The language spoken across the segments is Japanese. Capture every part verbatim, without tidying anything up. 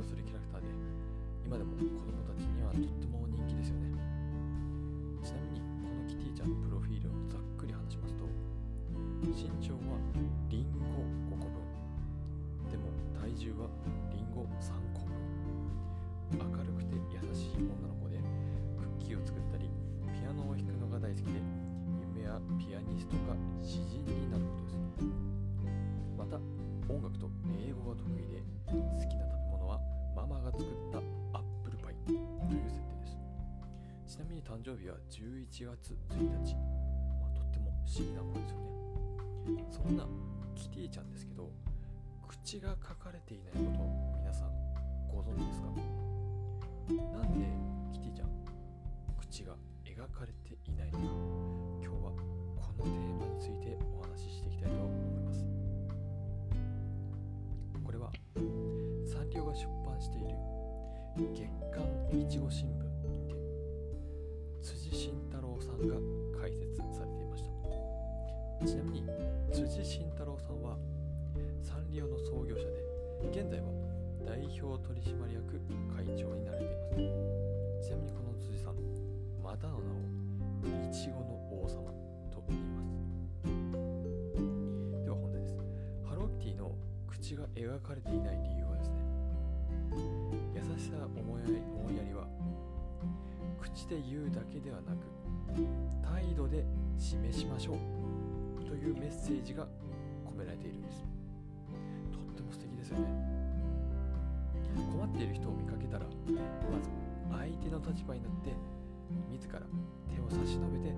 表するキャラクターで、今でも子どもたちにはとっても人気ですよね。ちなみにこのキティちゃんのプロフィールをざっくり話しますと、身長はリンゴごこぶん、でも体重はリンゴさんこぶん、明るくて優しい女の子で、クッキーを作ったりピアノを弾くのが大好きで、夢やピアニストか詩人になることです。また音楽と英語が得意で、好きな食べ物はママが作ったアップルパイという設定です。ちなみに誕生日はじゅういちがつついたち、まあ、とっても不思議な子ですよね。そんなキティちゃんですけど、口が書かれていないことを皆さんご存知ですか？なんでキティちゃん口が描かれていないのか、今日はこのテーマについてお話ししていきたいと思います。これはサンリオが出版している月刊いちご新聞にて辻慎太郎さんが解説されていました。ちなみに辻慎太郎さんはサンリオの創業者で、現在は代表取締役会長になられています。ちなみにこの辻さん、またの名をいちごの王様と言います。では本題です。ハローキティの口が描かれていない理由はですね、優しさや思いやりは口で言うだけではなく、態度で示しましょうというメッセージが込められているんです。とっても素敵ですよね。困っている人を見かけたら、まず相手の立場になって自ら手を差し伸べて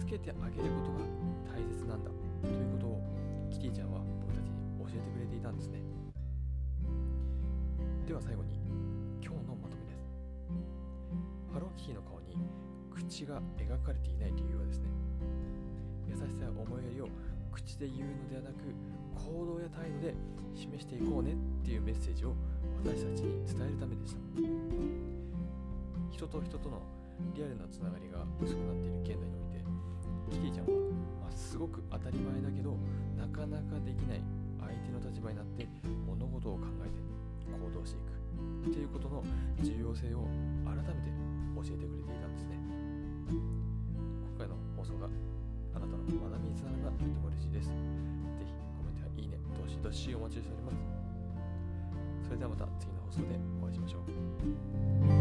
助けてあげることが大切なんだということをキティちゃんは僕たちに教えてくれていたんですね。では最後に今日のまとめです。ハローキティの顔に口が描かれていない理由はですね、優しさや思いやりを口で言うのではなく、行動や態度で示していこうねっていうメッセージを私たちに伝えるためでした。人と人とのリアルなつながりが薄くなっている現代において、キティちゃんは、まあ、すごく当たり前だけどなかなかできない相手の立場になって物事を考えて行動していくということの重要性を改めて教えてくれていたんですね。今回の放送があなたの学びにつながればとても嬉しいです。ぜひコメントやいいね、どしどしお待ちしております。それではまた次の放送でお会いしましょう。